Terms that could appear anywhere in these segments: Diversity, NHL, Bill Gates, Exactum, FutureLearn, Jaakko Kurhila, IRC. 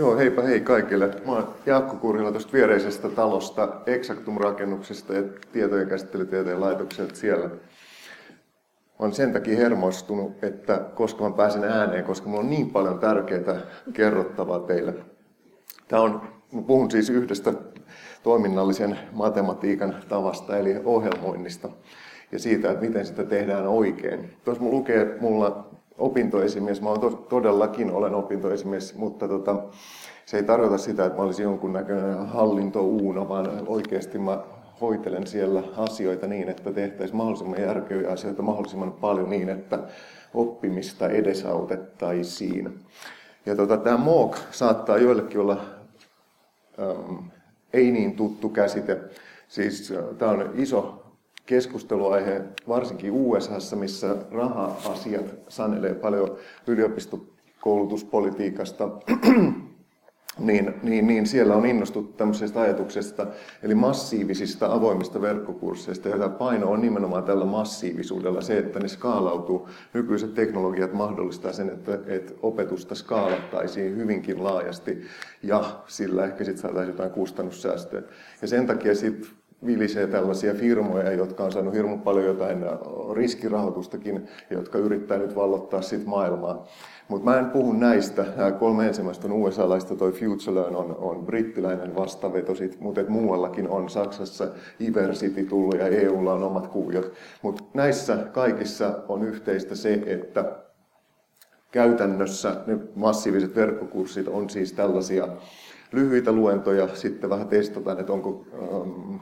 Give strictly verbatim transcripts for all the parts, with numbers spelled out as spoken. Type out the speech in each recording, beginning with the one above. Joo, heipä hei kaikille. Mä oon Jaakko Kurhila tuosta viereisestä talosta, Exactum-rakennuksesta ja Tieto- ja käsittelytieteen laitokselta siellä. Olen sen takia hermostunut, että koska mä pääsen ääneen, koska mulla on niin paljon tärkeää kerrottavaa teille. Tää on, mä puhun siis yhdestä toiminnallisen matematiikan tavasta, eli ohjelmoinnista ja siitä, että miten sitä tehdään oikein. Tuossa mulla lukee, mulla opintoesimies, mä to, todellakin olen opintoesimies, mutta tota, se ei tarkoita sitä, että mä olisin jonkunnäköinen hallintouuno, vaan oikeasti mä hoitelen siellä asioita niin, että tehtäisiin mahdollisimman järkeviä asioita mahdollisimman paljon niin, että oppimista edesautettaisiin. Ja tota, tämä MOOC saattaa joillekin olla ähm, ei niin tuttu käsite. Siis äh, tämä on iso keskusteluaihe, varsinkin U S A:ssa, missä raha-asiat sanelee paljon yliopistokoulutuspolitiikasta, niin, niin, niin siellä on innostuttu tämmöisestä ajatuksesta, eli massiivisista avoimista verkkokursseista, ja tämä paino on nimenomaan tällä massiivisuudella se, että ne skaalautuu. Nykyiset teknologiat mahdollistaa sen, että, että opetusta skaalattaisiin hyvinkin laajasti, ja sillä ehkä sitten saataisiin jotain kustannussäästöä. Ja sen takia sitten vilisee tällaisia firmoja, jotka on saanut hirmu paljon jotain riskirahoitustakin, jotka yrittää nyt vallottaa sit maailmaa. Mutta mä en puhu näistä. Nämä kolme ensimmäistä on U S A-laista, toi FutureLearn on, on brittiläinen vastaveto, mutta muuallakin on Saksassa Diversity tullut ja E U:lla on omat kuviot. Mutta näissä kaikissa on yhteistä se, että käytännössä ne massiiviset verkkokurssit on siis tällaisia lyhyitä luentoja, sitten vähän testataan, että onko ähm,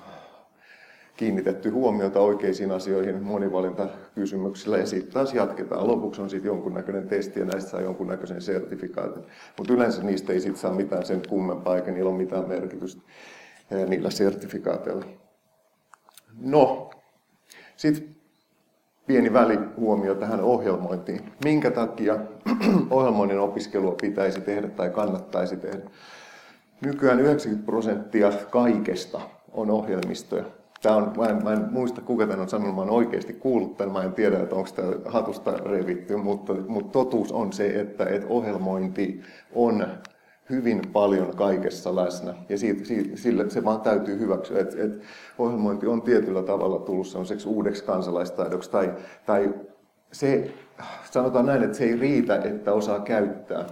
kiinnitetty huomiota oikeisiin asioihin monivalintakysymyksillä, ja sitten taas jatketaan. Lopuksi on sitten jonkunnäköinen testi, ja näistä saa jonkunnäköisen sertifikaatin. Mutta yleensä niistä ei sitten saa mitään sen kummempaa, eikä niillä ole mitään merkitystä niillä sertifikaateilla. No, sitten pieni välihuomio tähän ohjelmointiin. Minkä takia ohjelmoinnin opiskelua pitäisi tehdä tai kannattaisi tehdä? Nykyään yhdeksänkymmentä prosenttia kaikesta on ohjelmistoja. Tämä on, mä, en, mä en muista, kuka tämän on sanonut, mä oon oikeasti kuullut tämän, mä en tiedä, että onko tämä hatusta revitty, mutta, mutta totuus on se, että, että ohjelmointi on hyvin paljon kaikessa läsnä. Ja siitä, siitä, sille, se vaan täytyy hyväksyä, että, että ohjelmointi on tietyllä tavalla tullut sellaiseksi uudeksi kansalaistaidoksi tai, tai se, sanotaan näin, että se ei riitä, että osaa käyttää.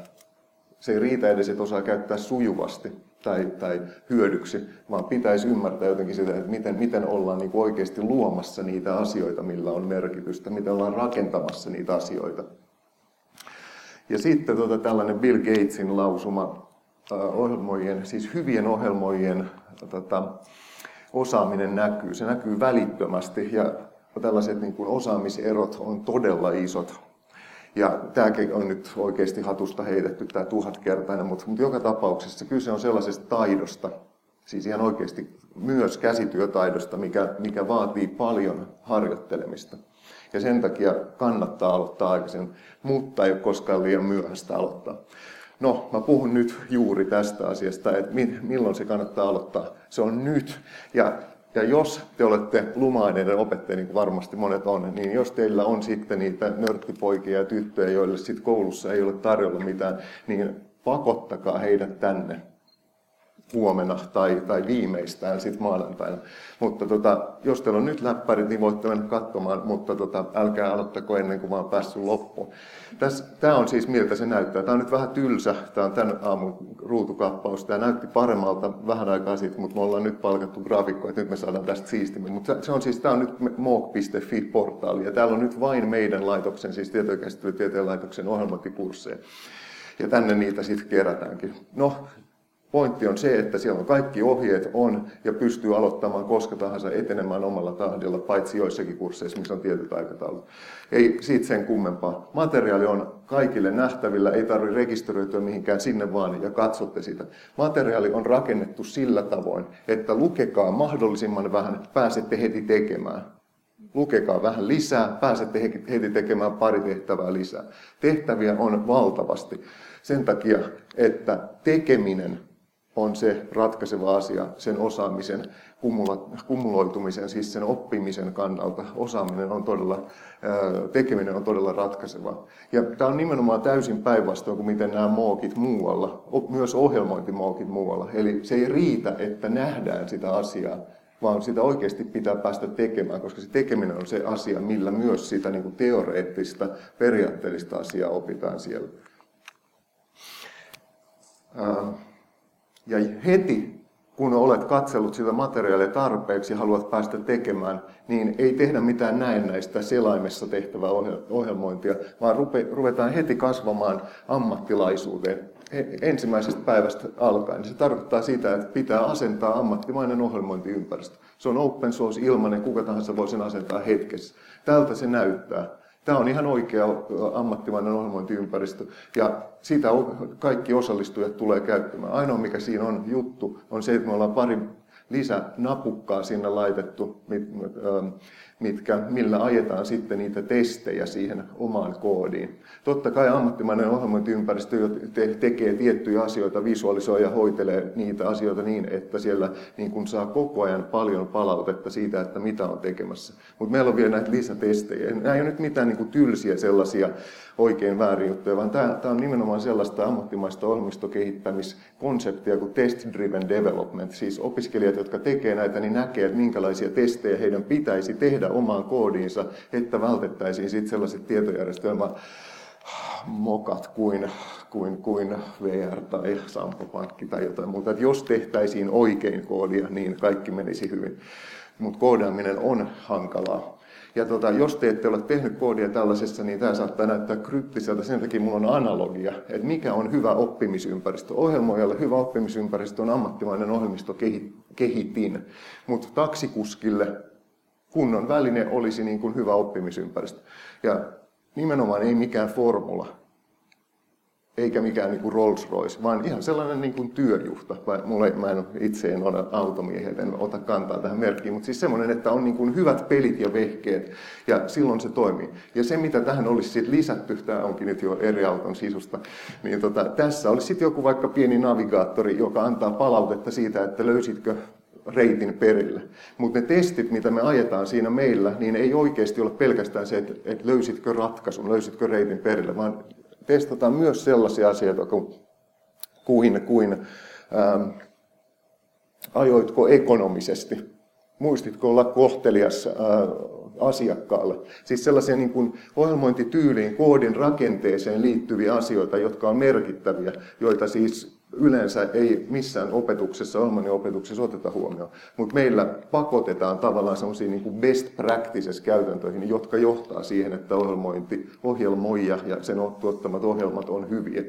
Se ei riitä edes, että osaa käyttää sujuvasti tai, tai hyödyksi, vaan pitäisi ymmärtää jotenkin sitä, että miten, miten ollaan niin kuin oikeasti luomassa niitä asioita, millä on merkitystä, miten ollaan rakentamassa niitä asioita. Ja sitten tuota, tällainen Bill Gatesin lausuma, ohjelmoijien, siis hyvien ohjelmoijien tota, osaaminen näkyy, se näkyy välittömästi ja tällaiset niin kuin osaamiserot on todella isot. Ja tämäkin on nyt oikeasti hatusta heitetty, tämä tuhatkertainen, mutta, mutta joka tapauksessa kyse on sellaisesta taidosta, siis ihan oikeasti myös käsityötaidosta, mikä, mikä vaatii paljon harjoittelemista. Ja sen takia kannattaa aloittaa aikaisemmin, mutta ei ole koskaan liian myöhäistä aloittaa. No, mä puhun nyt juuri tästä asiasta, että milloin se kannattaa aloittaa. Se on nyt. Ja Ja jos te olette luma-aineiden opettajia, niin kuin varmasti monet on, niin jos teillä on sitten niitä nörttipoikia ja tyttöjä, joille sit koulussa ei ole tarjolla mitään, niin pakottakaa heidät tänne huomenna tai, tai viimeistään sit maanantaina. Mutta tota, jos teillä on nyt läppärit, niin voitte mennä katsomaan, mutta tota, älkää aloittako ennen kuin mä oon päässyt loppuun. Tämä on siis miltä se näyttää. Tämä on nyt vähän tylsä, tämä on tämän aamun ruutukappaus. Tämä näytti paremmalta vähän aikaa sitten, mutta me ollaan nyt palkattu graafikko, että nyt me saadaan tästä siistimmin. Mutta se on siis, tämä on nyt mook piste fi-portaali ja täällä on nyt vain meidän laitoksen, siis Tieto- ja käsittelytieteen laitoksen ohjelmointikursseja. Ja tänne niitä sitten kerätäänkin. No, pointti on se, että siellä on kaikki ohjeet on ja pystyy aloittamaan koska tahansa etenemään omalla tahdilla, paitsi joissakin kursseissa, missä on tietyt aikataulut. Ei siitä sen kummempaa. Materiaali on kaikille nähtävillä, ei tarvitse rekisteröityä mihinkään sinne vaan ja katsotte sitä. Materiaali on rakennettu sillä tavoin, että lukekaa mahdollisimman vähän, pääsette heti tekemään. Lukekaa vähän lisää, pääsette heti tekemään pari tehtävää lisää. Tehtäviä on valtavasti sen takia, että tekeminen on se ratkaiseva asia sen osaamisen kumuloitumisen, siis sen oppimisen kannalta. Osaaminen on todella, tekeminen on todella ratkaiseva. Ja tämä on nimenomaan täysin päinvastoin kuin miten nämä mookit muualla, myös ohjelmointimookit muualla. Eli se ei riitä, että nähdään sitä asiaa, vaan sitä oikeasti pitää päästä tekemään, koska se tekeminen on se asia, millä myös sitä niin kuin teoreettista, periaatteellista asiaa opitaan siellä. Ja heti, kun olet katsellut sitä materiaalia tarpeeksi ja haluat päästä tekemään, niin ei tehdä mitään näennäistä selaimessa tehtävää ohjelmointia, vaan ruvetaan heti kasvamaan ammattilaisuuteen ensimmäisestä päivästä alkaen. Se tarkoittaa sitä, että pitää asentaa ammattimainen ohjelmointiympäristö. Se on open source, ilmainen, kuka tahansa voi sen asentaa hetkessä. Tältä se näyttää. Tämä on ihan oikea ammattimainen ohjelmointiympäristö ja sitä kaikki osallistujat tulee käyttämään. Ainoa mikä siinä on juttu on se, että me ollaan pari lisänapukkaa sinne laitettu, mitkä, millä ajetaan sitten niitä testejä siihen omaan koodiin. Totta kai ammattimainen ohjelmointiympäristö tekee tiettyjä asioita, visualisoi ja hoitelee niitä asioita niin, että siellä niin kun saa koko ajan paljon palautetta siitä, että mitä on tekemässä. Mutta meillä on vielä näitä lisätestejä. Nämä ei ole nyt mitään niin kun tylsiä sellaisia oikein väärin juttuja, vaan tämä, tämä on nimenomaan sellaista ammattimaista ohjelmistokehittämiskonseptia kuin test-driven development. Siis opiskelijat, jotka tekee näitä, niin näkee, että minkälaisia testejä heidän pitäisi tehdä omaan koodiinsa, että vältettäisiin sitten sellaiset tietojärjestelmämokat kuin, kuin, kuin V R tai Sampo-pankki tai jotain muuta. Et jos tehtäisiin oikein koodia, niin kaikki menisi hyvin. Mutta koodaaminen on hankalaa. Ja tota, jos te ette ole tehnyt koodia tällaisessa, niin tämä saattaa näyttää kryptiseltä. Sen takia minulla on analogia, että mikä on hyvä oppimisympäristö. Ohjelmoijalle hyvä oppimisympäristö on ammattimainen ohjelmistokehitin, mutta taksikuskille kunnon väline olisi niin kuin hyvä oppimisympäristö. Ja nimenomaan ei mikään formula, eikä mikään niin kuin Rolls Royce, vaan ihan sellainen niin kuin työjuhta. Mulle, mä en itse en ole automiehiä, en ota kantaa tähän merkkiin, mutta siis semmoinen, että on niin kuin hyvät pelit ja vehkeet, ja silloin se toimii. Ja se, mitä tähän olisi sit lisätty, tämä onkin nyt jo eri auton sisusta, niin tota, tässä olisi sitten joku vaikka pieni navigaattori, joka antaa palautetta siitä, että löysitkö reitin perille. Mutta ne testit, mitä me ajetaan siinä meillä, niin ei oikeasti ole pelkästään se, että et löysitkö ratkaisun, löysitkö reitin perille, vaan testataan myös sellaisia asioita kuin, kuin, kuin ähm, ajoitko ekonomisesti, muistitko olla kohtelias äh, asiakkaalle. Siis sellaisia niin kuin ohjelmointityyliin, koodin rakenteeseen liittyviä asioita, jotka on merkittäviä, joita siis yleensä ei missään opetuksessa, ohjelman opetuksessa oteta huomioon, mutta meillä pakotetaan tavallaan sellaisiin niin kuin best practices käytäntöihin, jotka johtaa siihen, että ohjelmointi, ohjelmoija ja sen tuottamat ohjelmat on hyviä.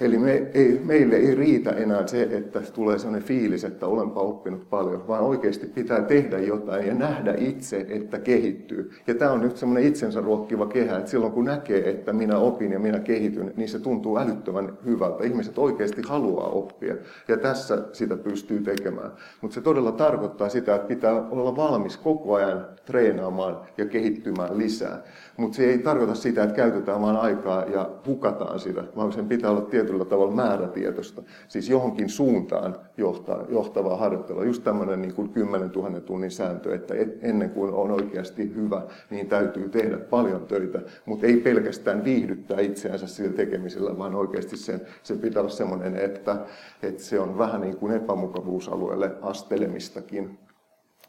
Eli me ei, meille ei riitä enää se, että tulee sellainen fiilis, että olenpa oppinut paljon, vaan oikeasti pitää tehdä jotain ja nähdä itse, että kehittyy. Ja tämä on nyt semmoinen itsensä ruokkiva kehä, että silloin kun näkee, että minä opin ja minä kehityn, niin se tuntuu älyttömän hyvältä. Ihmiset oikeasti haluaa oppia ja tässä sitä pystyy tekemään. Mutta se todella tarkoittaa sitä, että pitää olla valmis koko ajan treenaamaan ja kehittymään lisää. Mutta se ei tarkoita sitä, että käytetään vaan aikaa ja hukataan sitä, vaan sen pitää olla tietysti tietyllä tavalla määrätietoista, siis johonkin suuntaan johtaa, johtavaa harjoittelua. Just tämmöinen niin kuin kymmenen tuhannen tunnin sääntö, että ennen kuin on oikeasti hyvä, niin täytyy tehdä paljon töitä, mutta ei pelkästään viihdyttää itseänsä sillä tekemisellä, vaan oikeasti sen, sen pitää olla semmoinen, että, että se on vähän niin kuin epämukavuusalueelle astelemistakin.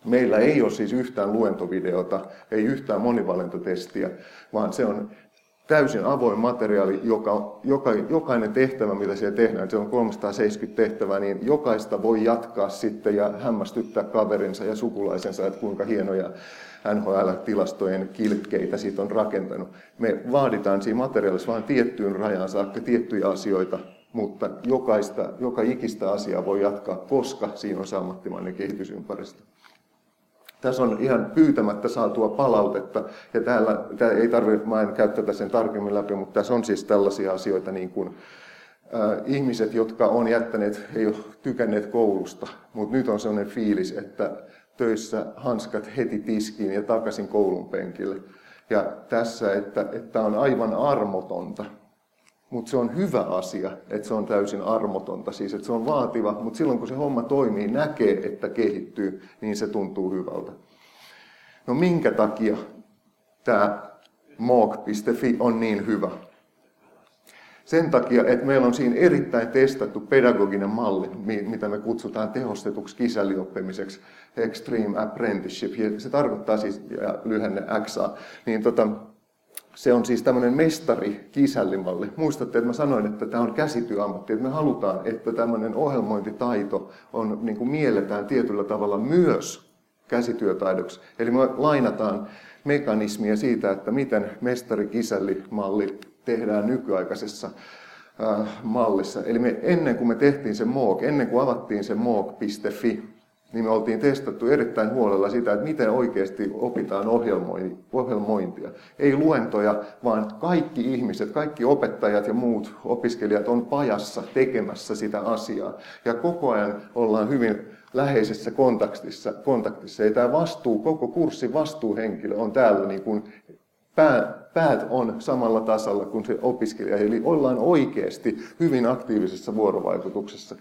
Meillä ei ole siis yhtään luentovideota, ei yhtään monivalintotestiä, vaan se on täysin avoin materiaali, joka, joka, jokainen tehtävä, mitä siellä tehdään, se on kolmesataaseitsemänkymmentä tehtävää, niin jokaista voi jatkaa sitten ja hämmästyttää kaverinsa ja sukulaisensa, että kuinka hienoja N H L-tilastojen kilkkeitä siitä on rakentanut. Me vaaditaan siinä materiaalissa vain tiettyyn rajaan saakka tiettyjä asioita, mutta jokaista, joka ikistä asiaa voi jatkaa, koska siinä on se ammattimainen kehitysympäristö. Tässä on ihan pyytämättä saatua palautetta, ja täällä, tää ei tarvitse, mä en käy tätä sen tarkemmin läpi, mutta tässä on siis tällaisia asioita, niin kuin äh, ihmiset, jotka on jättäneet, ei ole tykänneet koulusta, mutta nyt on sellainen fiilis, että töissä hanskat heti tiskiin ja takaisin koulun penkille. Ja tässä, että, että on aivan armotonta. mutta se on hyvä asia, että se on täysin armotonta, siis että se on vaativa, mutta silloin kun se homma toimii, näkee, että kehittyy, niin se tuntuu hyvältä. No minkä takia tämä mook piste fi on niin hyvä? Sen takia, että meillä on siinä erittäin testattu pedagoginen malli, mitä me kutsutaan tehostetuksi kisälioppimiseksi, Extreme Apprenticeship, se tarkoittaa siis lyhenne X A, niin tota, se on siis tämmöinen mestari-kisällimalli. Muistatte, että mä sanoin, että tämä on käsityöammatti, että me halutaan, että tämmöinen ohjelmointitaito on, niin kuin mielletään tietyllä tavalla myös käsityötaidoksi. Eli me lainataan mekanismia siitä, että miten mestari-kisällimalli tehdään nykyaikaisessa äh, mallissa. Eli me, ennen kuin me tehtiin se MOOC, ennen kuin avattiin se mook piste fi, niin me oltiin testattu erittäin huolella sitä, että miten oikeasti opitaan ohjelmointia. Ei luentoja, vaan kaikki ihmiset, kaikki opettajat ja muut opiskelijat on pajassa tekemässä sitä asiaa. Ja koko ajan ollaan hyvin läheisessä kontaktissa. kontaktissa. Ja tämä vastuu, koko kurssin vastuuhenkilö on täällä niin kuin päät on samalla tasalla kuin se opiskelija, eli ollaan oikeasti hyvin aktiivisessa vuorovaikutuksessa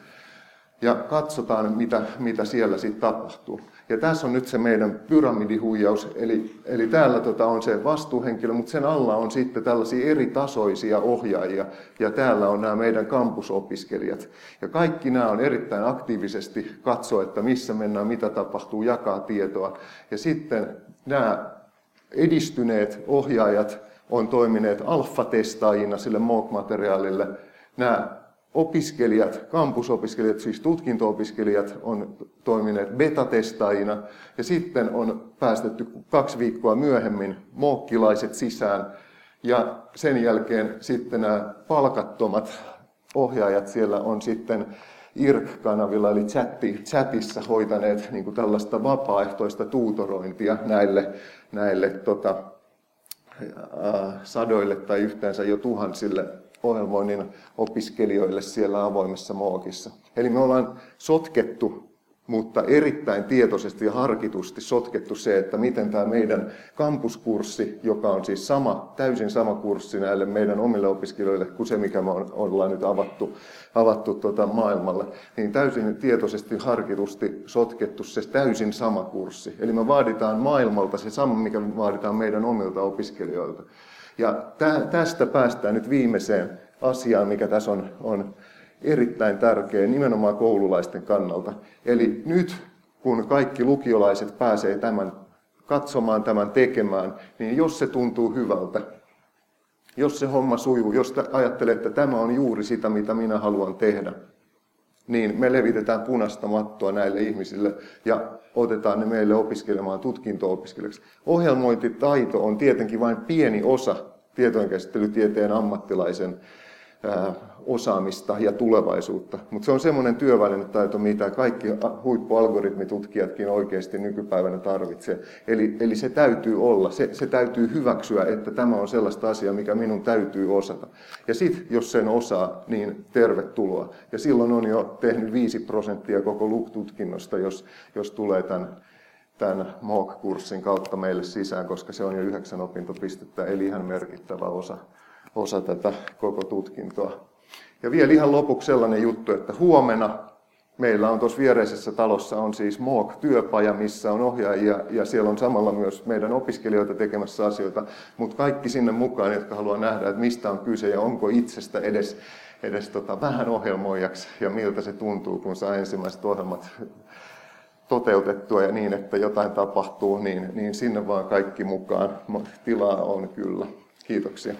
ja katsotaan, mitä, mitä siellä sitten tapahtuu. Ja tässä on nyt se meidän pyramidihuijaus, eli, eli täällä tota on se vastuuhenkilö, mutta sen alla on sitten tällaisia eritasoisia ohjaajia, ja täällä on nämä meidän kampusopiskelijat. Ja kaikki nämä on erittäin aktiivisesti katsoa, että missä mennään, mitä tapahtuu, jakaa tietoa, ja sitten nämä edistyneet ohjaajat on toimineet alfatestaajina sille MOOC-materiaalille. Nämä opiskelijat, kampusopiskelijat, siis tutkinto-opiskelijat on toimineet betatestaajina. Ja sitten on päästetty kaksi viikkoa myöhemmin mookkilaiset sisään. Ja sen jälkeen sitten nämä palkattomat ohjaajat siellä on sitten I R C-kanavilla eli chatti, chatissa hoitaneet niin kuin tällaista vapaaehtoista tuutorointia näille, näille tota, äh, sadoille tai yhteensä jo tuhansille ohjelmoinnin opiskelijoille siellä avoimessa mookissa. Eli me ollaan sotkettu, mutta erittäin tietoisesti ja harkitusti sotkettu se, että miten tämä meidän kampuskurssi, joka on siis sama, täysin sama kurssi näille meidän omille opiskelijoille kuin se, mikä me ollaan nyt avattu, avattu tuota maailmalle, niin täysin tietoisesti, harkitusti sotkettu se täysin sama kurssi. Eli me vaaditaan maailmalta se sama, mikä me vaaditaan meidän omilta opiskelijoilta. Ja tästä päästään nyt viimeiseen asiaan, mikä tässä on, on erittäin tärkeä nimenomaan koululaisten kannalta. Eli nyt kun kaikki lukiolaiset pääsee tämän katsomaan, tämän tekemään, niin jos se tuntuu hyvältä, jos se homma sujuu, jos ajattelee, että tämä on juuri sitä, mitä minä haluan tehdä, niin me levitetään punaista mattoa näille ihmisille ja otetaan ne meille opiskelemaan tutkinto-opiskelijaksi. Ohjelmointitaito on tietenkin vain pieni osa tietojenkäsittelytieteen ammattilaisen osaamista ja tulevaisuutta. Mutta se on semmoinen työvälinetaito, mitä kaikki huippualgoritmitutkijatkin oikeasti nykypäivänä tarvitsee. Eli, eli se täytyy olla, se, se täytyy hyväksyä, että tämä on sellaista asiaa, mikä minun täytyy osata. Ja sitten, jos sen osaa, niin tervetuloa. Ja silloin on jo tehnyt viisi prosenttia koko L U K-tutkinnosta, jos, jos tulee tämän, tämän MOOC-kurssin kautta meille sisään, koska se on jo yhdeksän opintopistettä, eli ihan merkittävä osa. osa tätä koko tutkintoa. Ja vielä ihan lopuksi sellainen juttu, että huomenna meillä on tuossa viereisessä talossa on siis MOOC-työpaja, missä on ohjaajia ja siellä on samalla myös meidän opiskelijoita tekemässä asioita, mutta kaikki sinne mukaan, jotka haluaa nähdä, että mistä on kyse ja onko itsestä edes, edes tota vähän ohjelmoijaksi ja miltä se tuntuu, kun saa ensimmäiset ohjelmat toteutettua ja niin, että jotain tapahtuu, niin, niin sinne vaan kaikki mukaan. Tilaa on kyllä. Kiitoksia.